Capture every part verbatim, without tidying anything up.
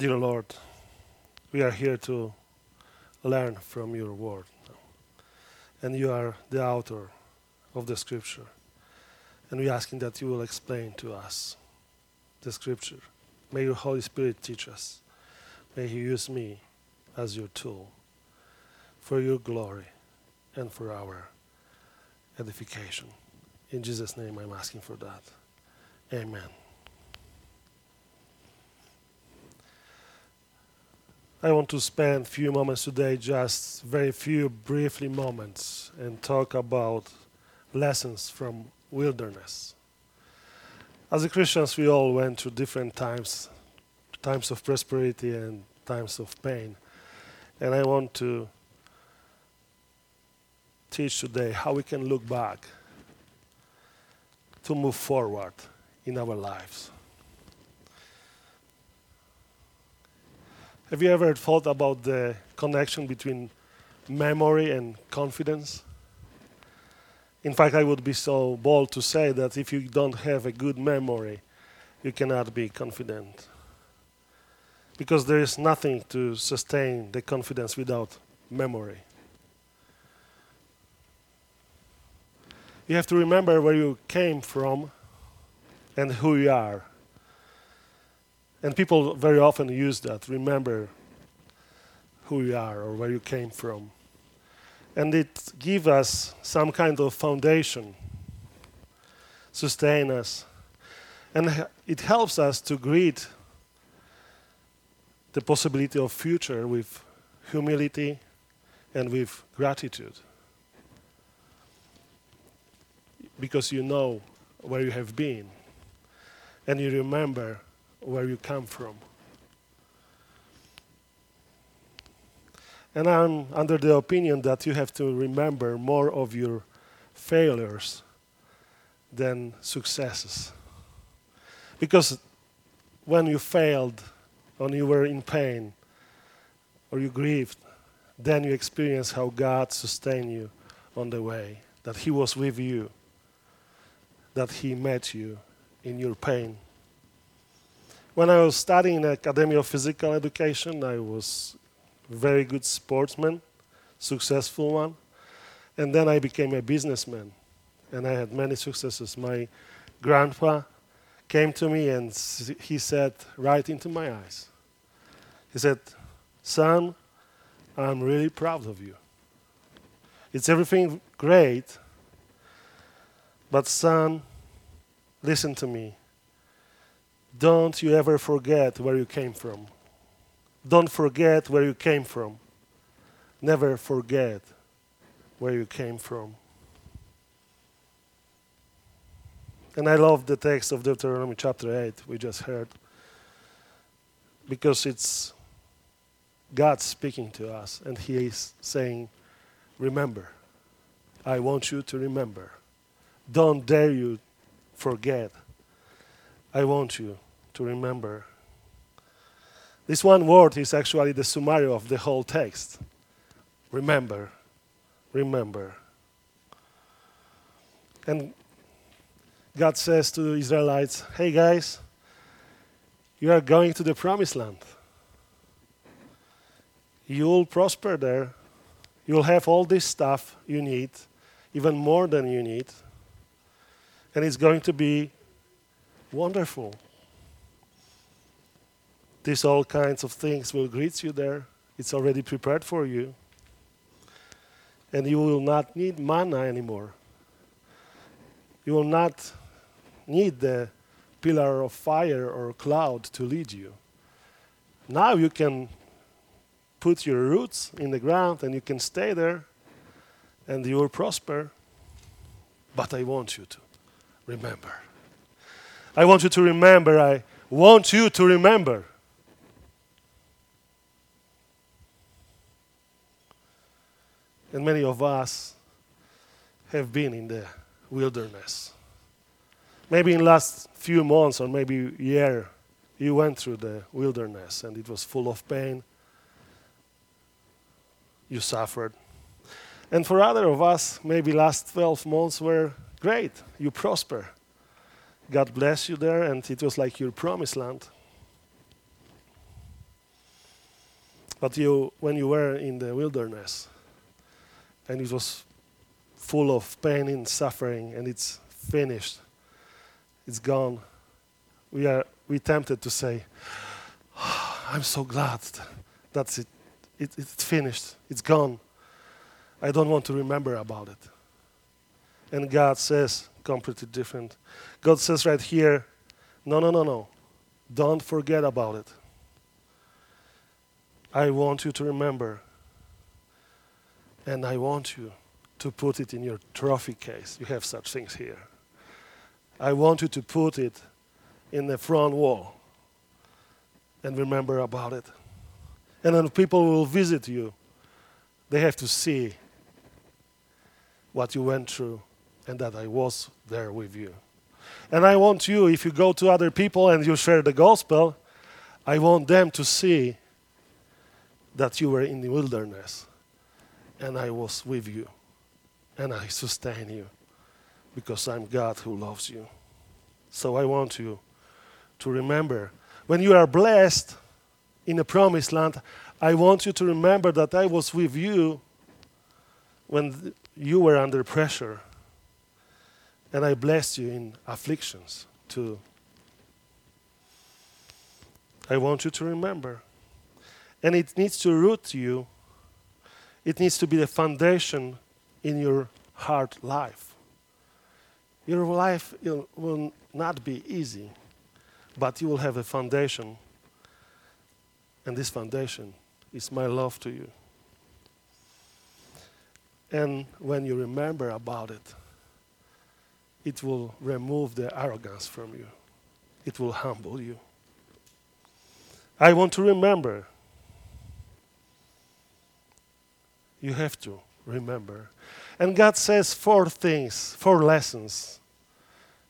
Dear Lord, we are here to learn from your word. And you are the author of the scripture. And we're asking that you will explain to us the scripture. May your Holy Spirit teach us. May he use me as your tool for your glory and for our edification. In Jesus' name, I'm asking for that. Amen. I want to spend a few moments today, just very few briefly moments, and talk about lessons from wilderness. As Christians, we all went through different times, times of prosperity and times of pain. And I want to teach today how we can look back to move forward in our lives. Have you ever thought about the connection between memory and confidence? In fact, I would be so bold to say that if you don't have a good memory, you cannot be confident. Because there is nothing to sustain the confidence without memory. You have to remember where you came from and who you are. And people very often use that, remember who you are or where you came from. And it gives us some kind of foundation, sustain us. And it helps us to greet the possibility of future with humility and with gratitude. Because you know where you have been and you remember where you come from. And I'm under the opinion that you have to remember more of your failures than successes. Because when you failed or you were in pain or you grieved, then you experience how God sustained you on the way, that he was with you, that he met you in your pain. When I was studying in the Academy of Physical Education, I was a very good sportsman, successful one, and then I became a businessman, and I had many successes. My grandpa came to me and he said right into my eyes, he said, "Son, I'm really proud of you. It's everything great, but son, listen to me. Don't you ever forget where you came from. Don't forget where you came from. Never forget where you came from." And I love the text of Deuteronomy chapter eight we just heard, because it's God speaking to us, and he is saying, remember. I want you to remember. Don't dare you forget. I want you to remember. This one word is actually the summary of the whole text. Remember, remember. And God says to the Israelites, hey guys, you are going to the Promised Land. You will prosper there. You will have all this stuff you need, even more than you need. And it's going to be wonderful. These all kinds of things will greet you there. It's already prepared for you. And you will not need manna anymore. You will not need the pillar of fire or cloud to lead you. Now you can put your roots in the ground and you can stay there and you will prosper. But I want you to remember. I want you to remember. I want you to remember. And many of us have been in the wilderness. Maybe in the last few months or maybe a year, you went through the wilderness and it was full of pain. You suffered. And for other of us, maybe last twelve months were great. You prosper. God bless you there, and it was like your Promised Land. But you, when you were in the wilderness, and it was full of pain and suffering, and it's finished, it's gone, we are we tempted to say, oh, I'm so glad that's it. It, it, it's finished, it's gone. I don't want to remember about it. And God says completely different. God says right here, no, no, no, no. Don't forget about it. I want you to remember. And I want you to put it in your trophy case. You have such things here. I want you to put it in the front wall and remember about it. And when people will visit you, they have to see what you went through and that I was there with you. And I want you, if you go to other people and you share the gospel, I want them to see that you were in the wilderness and I was with you and I sustain you because I'm God who loves you. So I want you to remember. When you are blessed in the Promised Land, I want you to remember that I was with you when you were under pressure. And I blessed you in afflictions too. I want you to remember. And it needs to root you. It needs to be the foundation in your heart life. Your life will not be easy, but you will have a foundation. And this foundation is my love to you. And when you remember about it, it will remove the arrogance from you. It will humble you. I want to remember. You have to remember. And God says four things, four lessons.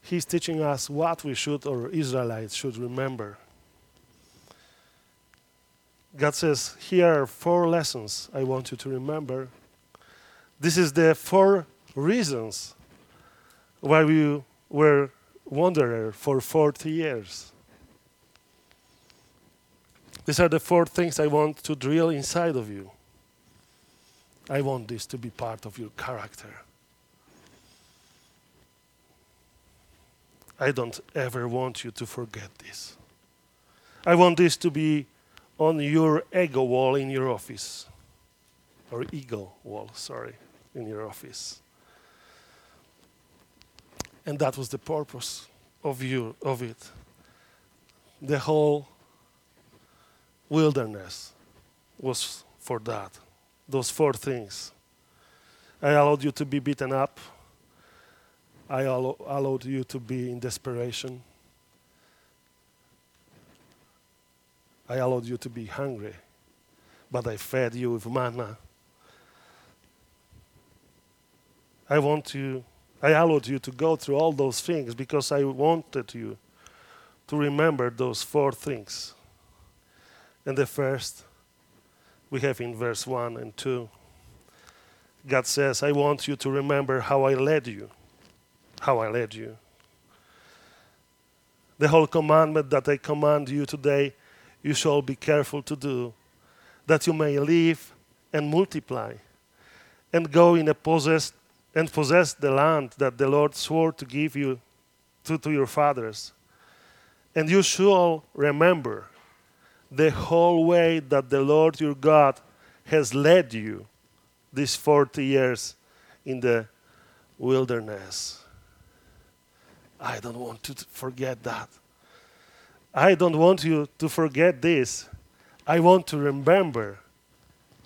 He's teaching us what we should, or Israelites should remember. God says, here are four lessons I want you to remember. This is the four reasons why we were wanderers for forty years. These are the four things I want to drill inside of you. I want this to be part of your character. I don't ever want you to forget this. I want this to be on your ego wall in your office. Or ego wall, sorry, in your office. And that was the purpose of you, of it. The whole wilderness was for that. Those four things. I allowed you to be beaten up. I allo- allowed you to be in desperation. I allowed you to be hungry, but I fed you with manna. I want you I allowed you to go through all those things because I wanted you to remember those four things. And the first, we have in verse one and two. God says, I want you to remember how I led you. How I led you. The whole commandment that I command you today, you shall be careful to do, that you may live and multiply and go in a possessed and possess the land that the Lord swore to give you to, to your fathers. And you shall remember the whole way that the Lord your God has led you these forty years in the wilderness. I don't want you to forget that. I don't want you to forget this. I want to remember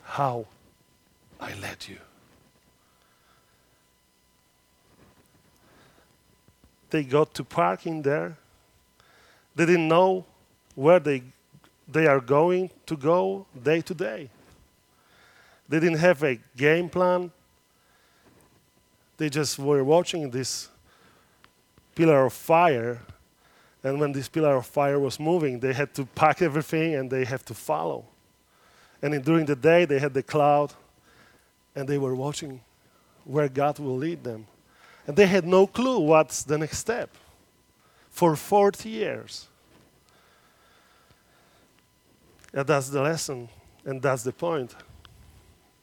how I led you. They got to parking there. They didn't know where they they are going to go day to day. They didn't have a game plan. They just were watching this pillar of fire, and when this pillar of fire was moving, they had to pack everything and they have to follow. And in, during the day, they had the cloud, and they were watching where God will lead them. And they had no clue what's the next step for forty years. And that's the lesson And that's the point.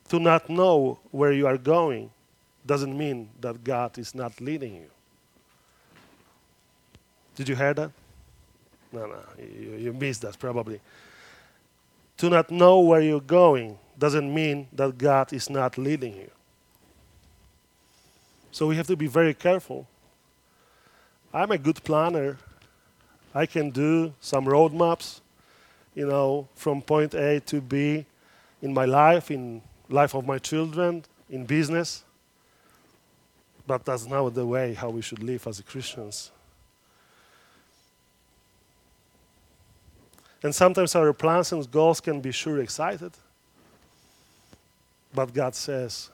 To not know where you are going doesn't mean that God is not leading you. Did you hear that? No, no, you, you missed that probably. To not know where you're going doesn't mean that God is not leading you. So we have to be very careful. I'm a good planner. I can do some roadmaps, you know, from point A to B in my life, in life of my children, in business. But that's not the way how we should live as Christians. And sometimes our plans and goals can be sure excited. But God says,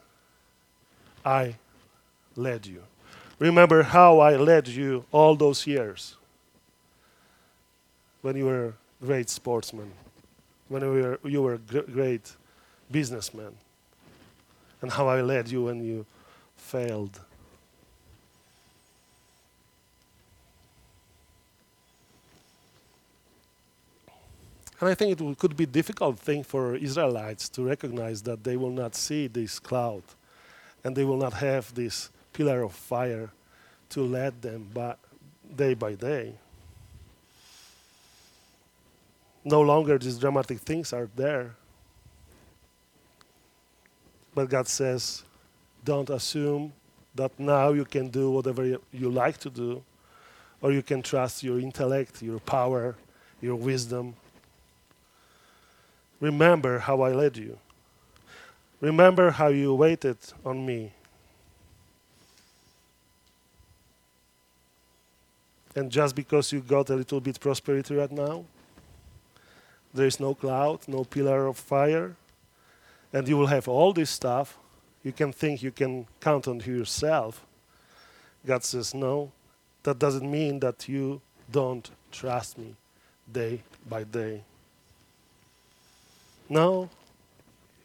I led you. Remember how I led you all those years when you were a great sportsman, when you were, you were a great businessman, and how I led you when you failed. And I think it could be a difficult thing for Israelites to recognize that they will not see this cloud and they will not have this pillar of fire to lead them by, day by day. No longer these dramatic things are there. But God says, don't assume that now you can do whatever you like to do, or you can trust your intellect, your power, your wisdom. Remember how I led you. Remember how you waited on me. And just because you got a little bit prosperity right now, there is no cloud, no pillar of fire, and you will have all this stuff. You can think you can count on yourself. God says, no, that doesn't mean that you don't trust me day by day. No,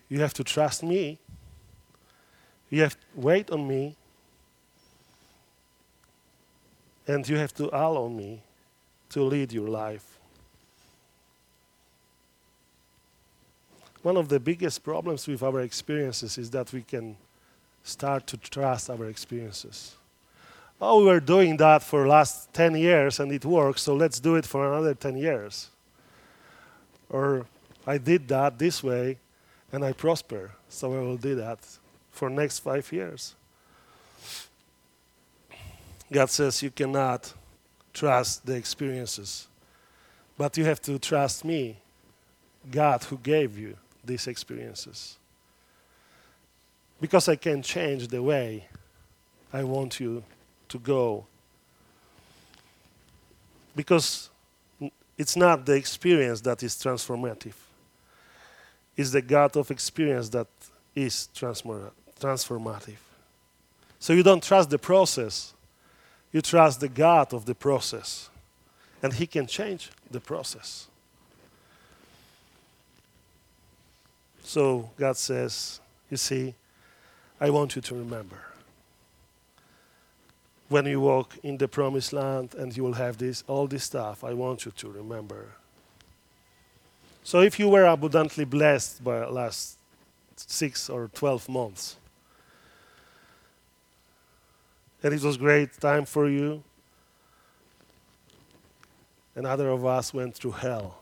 you have to trust me. You have to wait on me. And you have to allow me to lead your life. One of the biggest problems with our experiences is that we can start to trust our experiences. Oh, we were doing that for the last ten years and it works, so let's do it for another ten years. Or I did that this way, and I prosper, so I will do that for next five years. God says you cannot trust the experiences, but you have to trust me, God, who gave you these experiences. Because I can change the way I want you to go. Because it's not the experience that is transformative. It's the God of experience that is transformative. So you don't trust the process. You trust the God of the process. And He can change the process. So God says, you see, I want you to remember. When you walk in the Promised Land and you will have this, all this stuff, I want you to remember. So if you were abundantly blessed by the last six or twelve months, and it was a great time for you, and other of us went through hell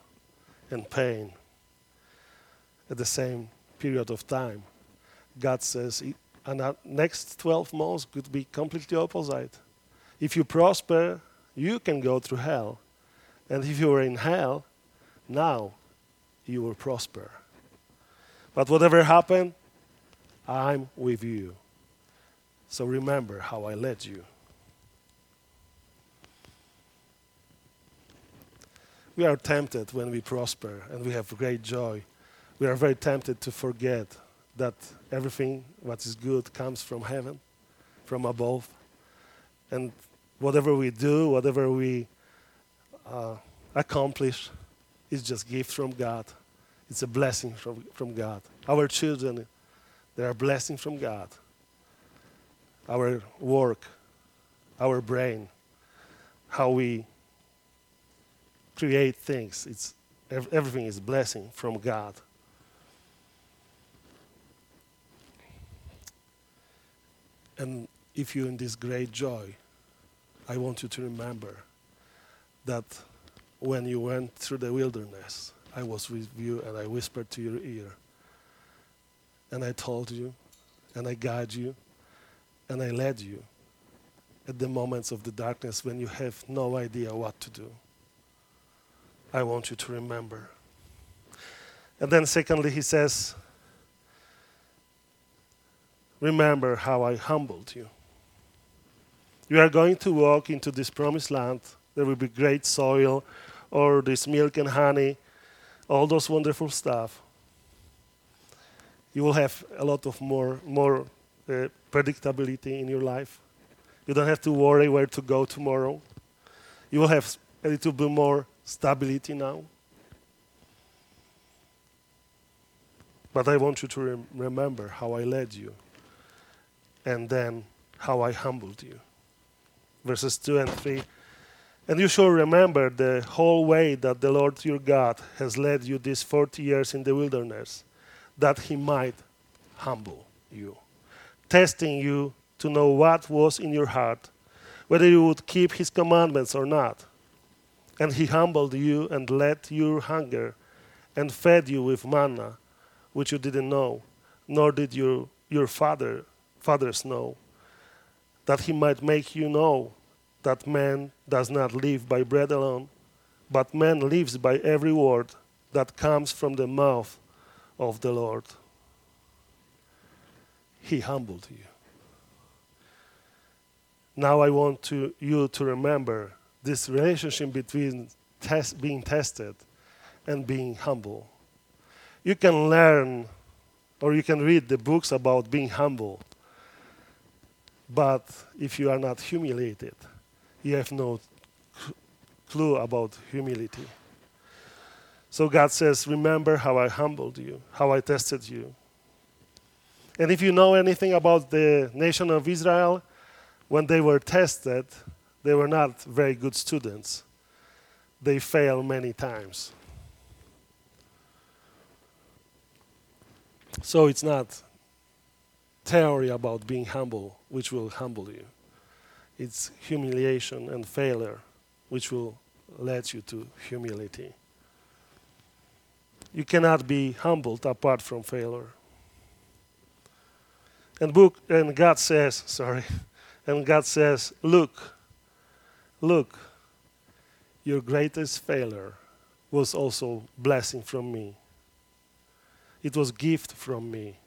and pain at the same period of time, God says, and next twelve months could be completely opposite. If you prosper, you can go through hell. And if you were in hell, now you will prosper. But whatever happened, I'm with you. So remember how I led you. We are tempted when we prosper and we have great joy. We are very tempted to forget that everything what is good comes from heaven, from above. And whatever we do, whatever we uh, accomplish, is just a gift from God. It's a blessing from, from God. Our children, they are a blessing from God. Our work, our brain, how we create things, it's everything is blessing from God. And if you're in this great joy, I want you to remember that when you went through the wilderness, I was with you and I whispered to your ear. And I told you, and I guided you, and I led you at the moments of the darkness when you have no idea what to do. I want you to remember. And then secondly, he says, remember how I humbled you. You are going to walk into this promised land. There will be great soil, or this milk and honey, all those wonderful stuff. You will have a lot of more, more uh, predictability in your life. You don't have to worry where to go tomorrow. You will have a little bit more stability now. But I want you to rem- remember how I led you and then how I humbled you. Verses two and three. And you shall remember the whole way that the Lord your God has led you these forty years in the wilderness, that he might humble you, testing you to know what was in your heart, whether you would keep his commandments or not. And he humbled you and let you hunger and fed you with manna, which you didn't know, nor did your, your father, fathers know, that he might make you know that man does not live by bread alone, but man lives by every word that comes from the mouth of the Lord. He humbled you. Now I want to, you to remember this relationship between test, being tested and being humble. You can learn or you can read the books about being humble, but if you are not humiliated, you have no cl- clue about humility. So God says, remember how I humbled you, how I tested you. And if you know anything about the nation of Israel, when they were tested, they were not very good students. They failed many times. So it's not theory about being humble which will humble you. It's humiliation and failure which will lead you to humility. You cannot be humbled apart from failure. And book and God says, sorry, and God says, look, look, your greatest failure was also blessing from me. It was gift from me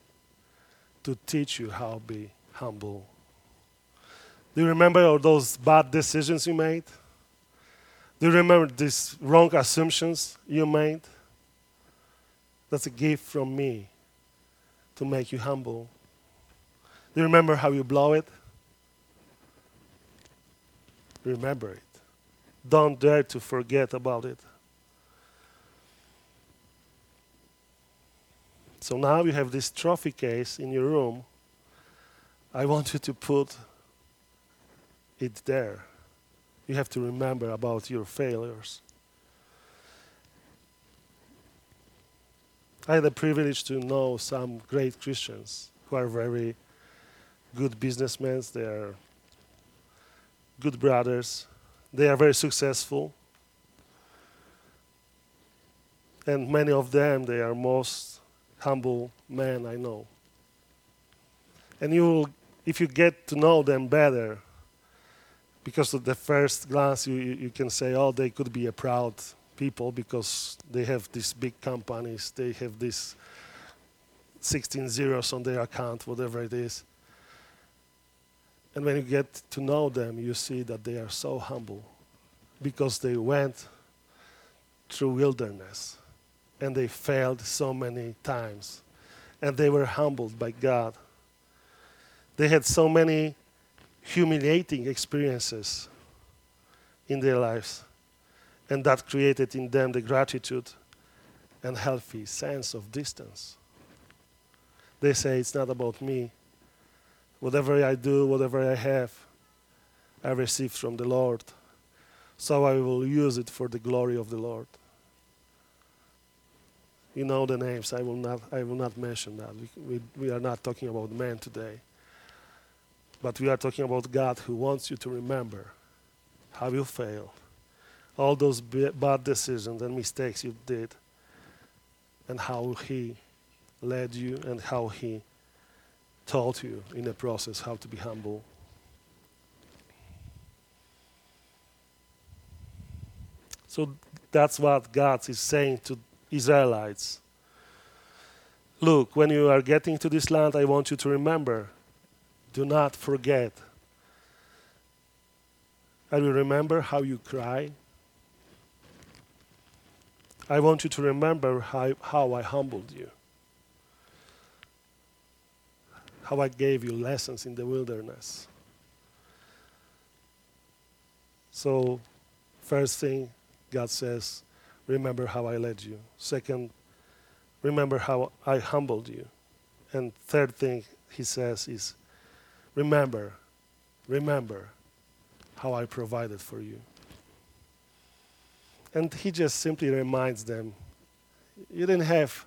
to teach you how to be humble. Do you remember all those bad decisions you made? Do you remember these wrong assumptions you made? That's a gift from me to make you humble. Do you remember how you blow it? Remember it. Don't dare to forget about it. So now you have this trophy case in your room. I want you to put it there. You have to remember about your failures. I had the privilege to know some great Christians who are very good businessmen. They are good brothers. They are very successful. And many of them, they are most humble men I know. And you will, if you get to know them better, because at the first glance you, you can say, oh, they could be a proud people because they have these big companies, they have these sixteen zeros on their account, whatever it is. And when you get to know them, you see that they are so humble because they went through wilderness. And they failed so many times. And they were humbled by God. They had so many humiliating experiences in their lives. And that created in them the gratitude and healthy sense of distance. They say, it's not about me. Whatever I do, whatever I have, I receive from the Lord. So I will use it for the glory of the Lord. You know the names. I will not. I will not mention that. We, we we are not talking about men today. But we are talking about God who wants you to remember how you failed, all those bad decisions and mistakes you did, and how he led you and how he taught you in the process how to be humble. So that's what God is saying to Israelites. Look, when you are getting to this land, I want you to remember. Do not forget. I will remember how you cry. I want you to remember how, how I humbled you. How I gave you lessons in the wilderness. So, first thing, God says, remember how I led you. Second, remember how I humbled you. And third thing he says is, remember, remember how I provided for you. And he just simply reminds them, you didn't have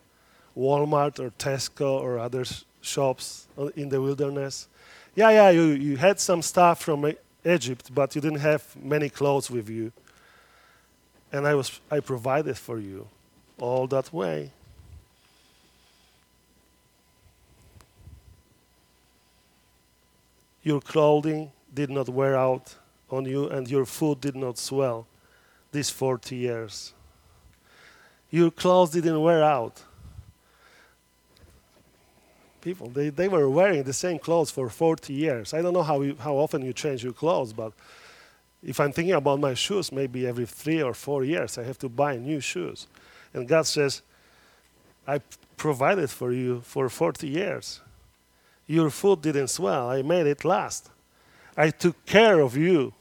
Walmart or Tesco or other sh- shops in the wilderness. Yeah, yeah, you, you had some stuff from uh, Egypt, but you didn't have many clothes with you. And I was I provided for you all that way. Your clothing did not wear out on you, and your food did not swell these forty years. Your clothes didn't wear out. People, they, they were wearing the same clothes for forty years. I don't know how, you, how often you change your clothes, but if I'm thinking about my shoes, maybe every three or four years I have to buy new shoes. And God says, I provided for you for forty years. Your food didn't swell. I made it last. I took care of you.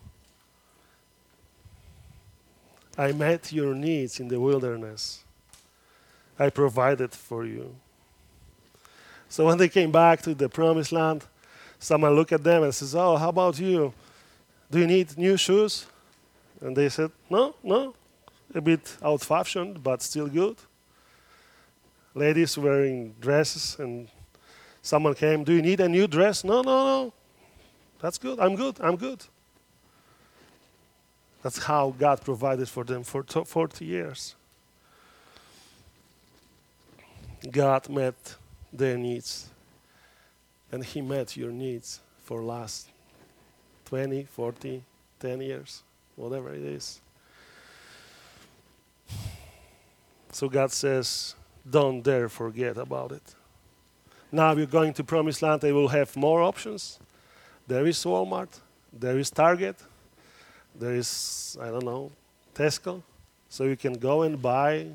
I met your needs in the wilderness. I provided for you. So when they came back to the Promised Land, someone looked at them and says, oh, how about you? Do you need new shoes? And they said, no, no. A bit old-fashioned, but still good. Ladies wearing dresses, and someone came, do you need a new dress? No, no, no. That's good. I'm good. I'm good. That's how God provided for them for forty years. God met their needs, and he met your needs for last twenty, forty, ten years, whatever it is. So God says, don't dare forget about it. Now we're going to Promised Land, they will have more options. There is Walmart, there is Target, there is, I don't know, Tesco. So you can go and buy,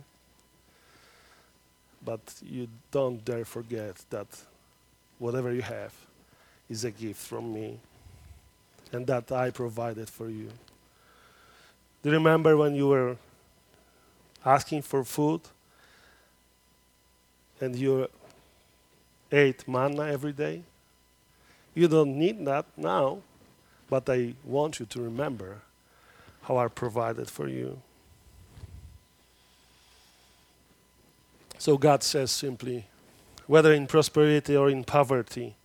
but you don't dare forget that whatever you have is a gift from me, and that I provided for you. Do you remember when you were asking for food and you ate manna every day? You don't need that now, but I want you to remember how I provided for you. So God says simply, whether in prosperity or in poverty,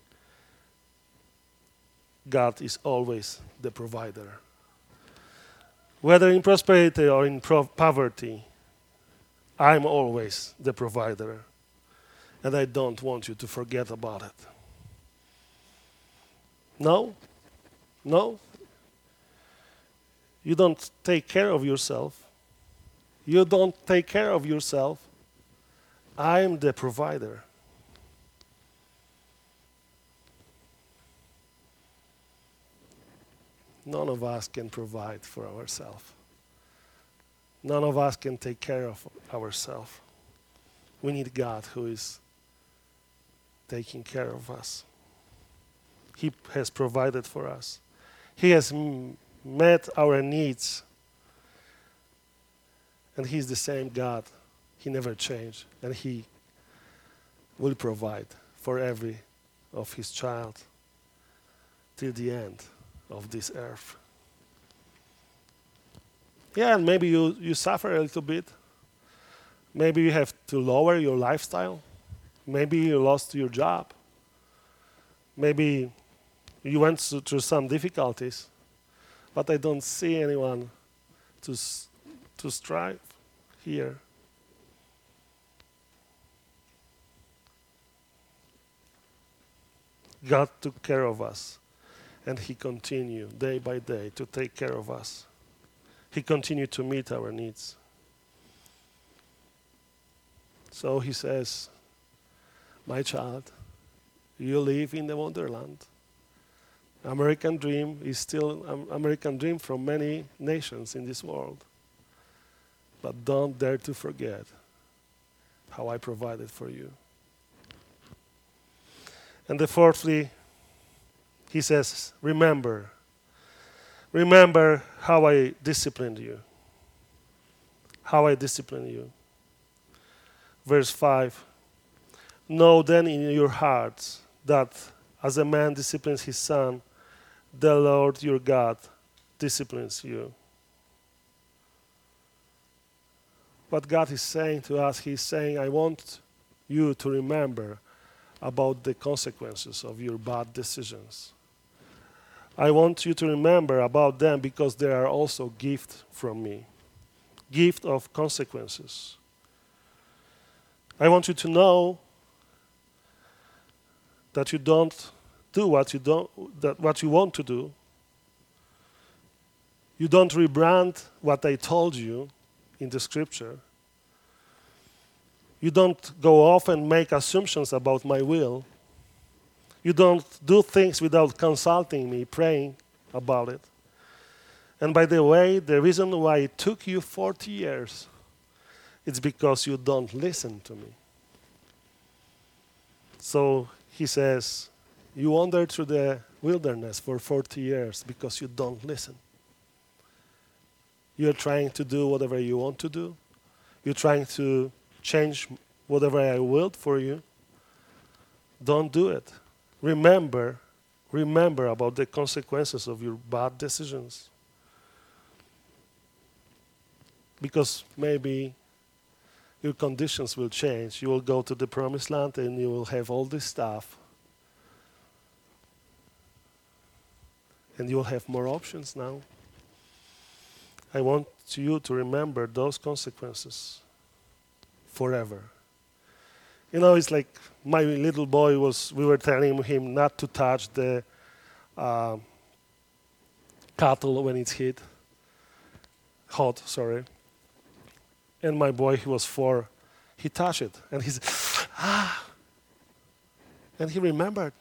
God is always the provider. Whether in prosperity or in pro- poverty, I'm always the provider. And I don't want you to forget about it. No? No? You don't take care of yourself. You don't take care of yourself. I'm the provider. None of us can provide for ourselves. None of us can take care of ourselves. We need God who is taking care of us. He has provided for us. He has m- met our needs. And he's the same God. He never changed. And he will provide for every of his child till the end of this earth. Yeah, and maybe you, you suffer a little bit. Maybe you have to lower your lifestyle. Maybe you lost your job. Maybe you went through some difficulties, but I don't see anyone to s to strive here. God took care of us, and He continued day by day to take care of us. He continued to meet our needs. So He says, my child, you live in the wonderland. American dream is still an American dream from many nations in this world. But don't dare to forget how I provided for you. And the fourthly, He says, remember. Remember how I disciplined you. How I disciplined you. Verse five. Know then in your hearts that as a man disciplines his son, the Lord your God disciplines you. What God is saying to us, He's saying, I want you to remember about the consequences of your bad decisions. I want you to remember about them because they are also gift from me. Gift of consequences. I want you to know that you don't do what you don't that what you want to do. You don't rebrand what I told you in the scripture. You don't go off and make assumptions about my will. You don't do things without consulting me, praying about it. And by the way, the reason why it took you forty years, it's because you don't listen to me. So He says, you wandered through the wilderness for forty years because you don't listen. You're trying to do whatever you want to do. You're trying to change whatever I willed for you. Don't do it. Remember, remember about the consequences of your bad decisions. Because maybe your conditions will change. You will go to the Promised Land and you will have all this stuff. And you will have more options now. I want you to remember those consequences forever. You know, it's like my little boy was, we were telling him not to touch the uh, cattle when it's heat, hot, sorry. And my boy, he was four, he touched it. And he's, ah! And he remembered.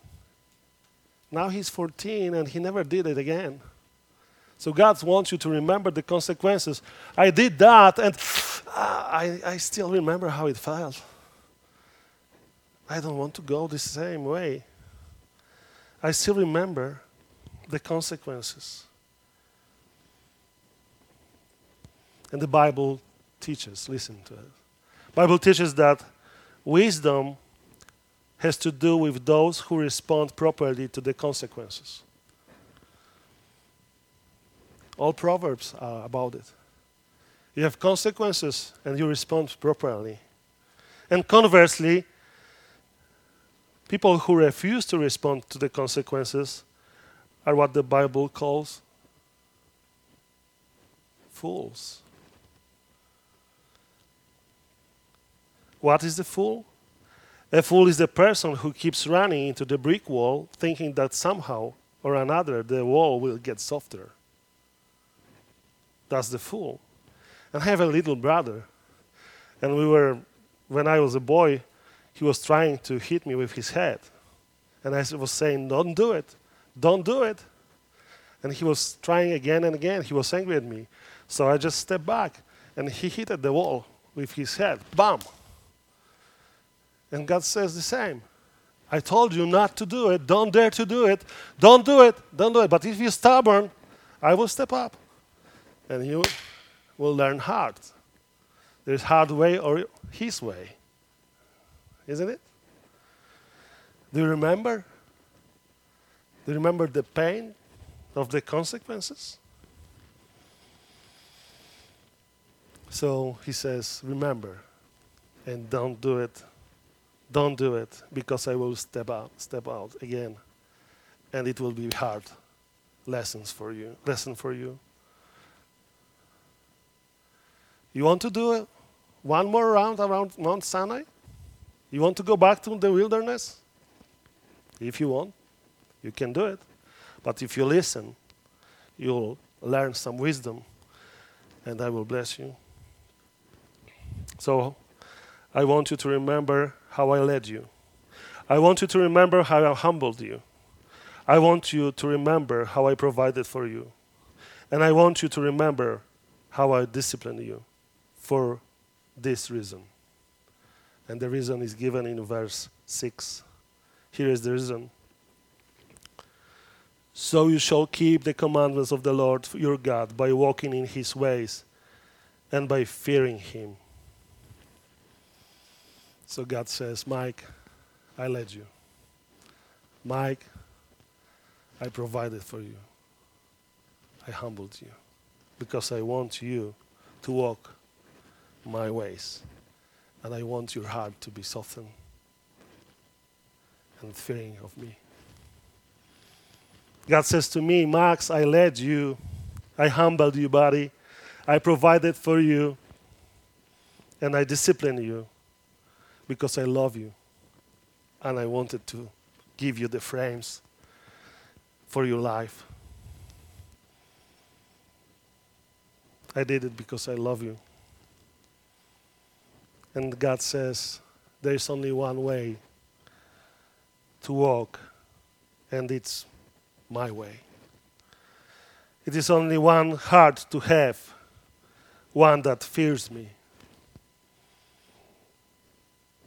Now he's fourteen and he never did it again. So God wants you to remember the consequences. I did that and ah, I, I still remember how it felt. I don't want to go the same way. I still remember the consequences. And the Bible teaches, listen to it. Bible teaches that wisdom has to do with those who respond properly to the consequences. All Proverbs are about it. You have consequences and you respond properly. And conversely, people who refuse to respond to the consequences are what the Bible calls fools. What is the fool? A fool is the person who keeps running into the brick wall thinking that somehow or another the wall will get softer. That's the fool. And I have a little brother. And we were, when I was a boy, he was trying to hit me with his head. And I was saying, don't do it. Don't do it. And he was trying again and again. He was angry at me. So I just stepped back. And he hit at the wall with his head. Bam! And God says the same. I told you not to do it. Don't dare to do it. Don't do it. Don't do it. But if you're stubborn, I will step up. And you will learn hard. There's hard way or His way. Isn't it? Do you remember? Do you remember the pain of the consequences? So He says, remember and don't do it. Don't do it because I will step out, step out again and it will be hard lessons for you, lesson for you. You want to do one more round around Mount Sinai? You want to go back to the wilderness? If you want, you can do it. But if you listen, you'll learn some wisdom, and I will bless you. So I want you to remember how I led you. I want you to remember how I humbled you. I want you to remember how I provided for you. And I want you to remember how I disciplined you for this reason. And the reason is given in verse six. Here is the reason. So you shall keep the commandments of the Lord your God by walking in his ways and by fearing him. So God says, Mike, I led you. Mike, I provided for you. I humbled you because I want you to walk my ways. And I want your heart to be softened and fearing of me. God says to me, Max, I led you. I humbled you, buddy. I provided for you. And I disciplined you because I love you. And I wanted to give you the frames for your life. I did it because I love you. And God says, there is only one way to walk, and it's my way. It is only one heart to have, one that fears me.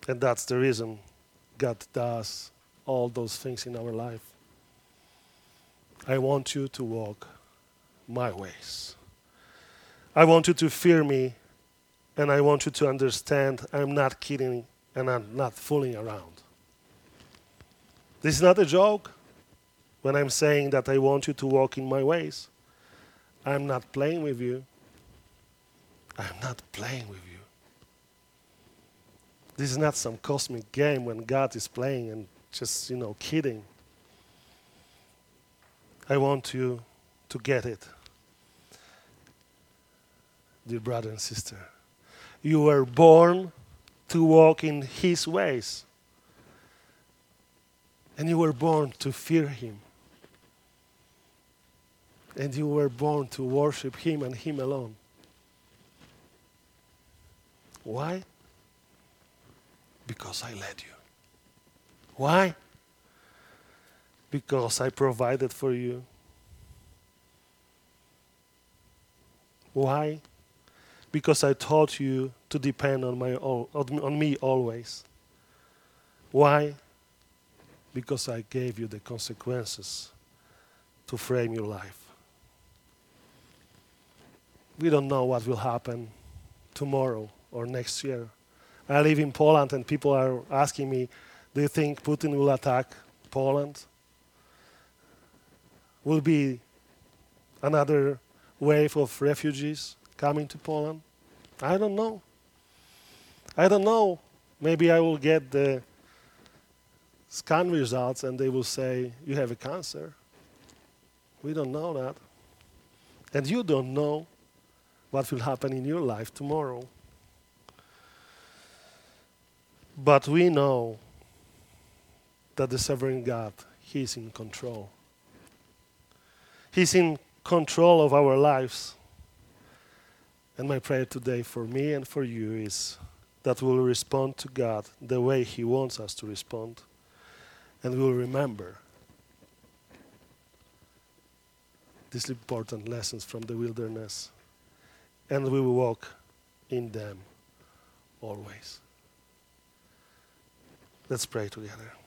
And that's the reason God does all those things in our life. I want you to walk my ways. I want you to fear me, and I want you to understand I'm not kidding and I'm not fooling around. This is not a joke. When I'm saying that I want you to walk in my ways, I'm not playing with you. I'm not playing with you. This is not some cosmic game when God is playing and just, you know, kidding. I want you to get it. Dear brother and sister, you were born to walk in his ways. And you were born to fear him. And you were born to worship him and him alone. Why? Because I led you. Why? Because I provided for you. Why? Because I taught you to depend on my on me always. Why? Because I gave you the consequences to frame your life. We don't know what will happen tomorrow or next year. I live in Poland and people are asking me, do you think Putin will attack Poland? Will be another wave of refugees coming to Poland? I don't know. I don't know. Maybe I will get the scan results and they will say, you have a cancer. We don't know that. And you don't know what will happen in your life tomorrow. But we know that the sovereign God, he is in control. He's in control of our lives. And my prayer today for me and for you is that we'll respond to God the way he wants us to respond. And we will remember these important lessons from the wilderness. And we will walk in them always. Let's pray together.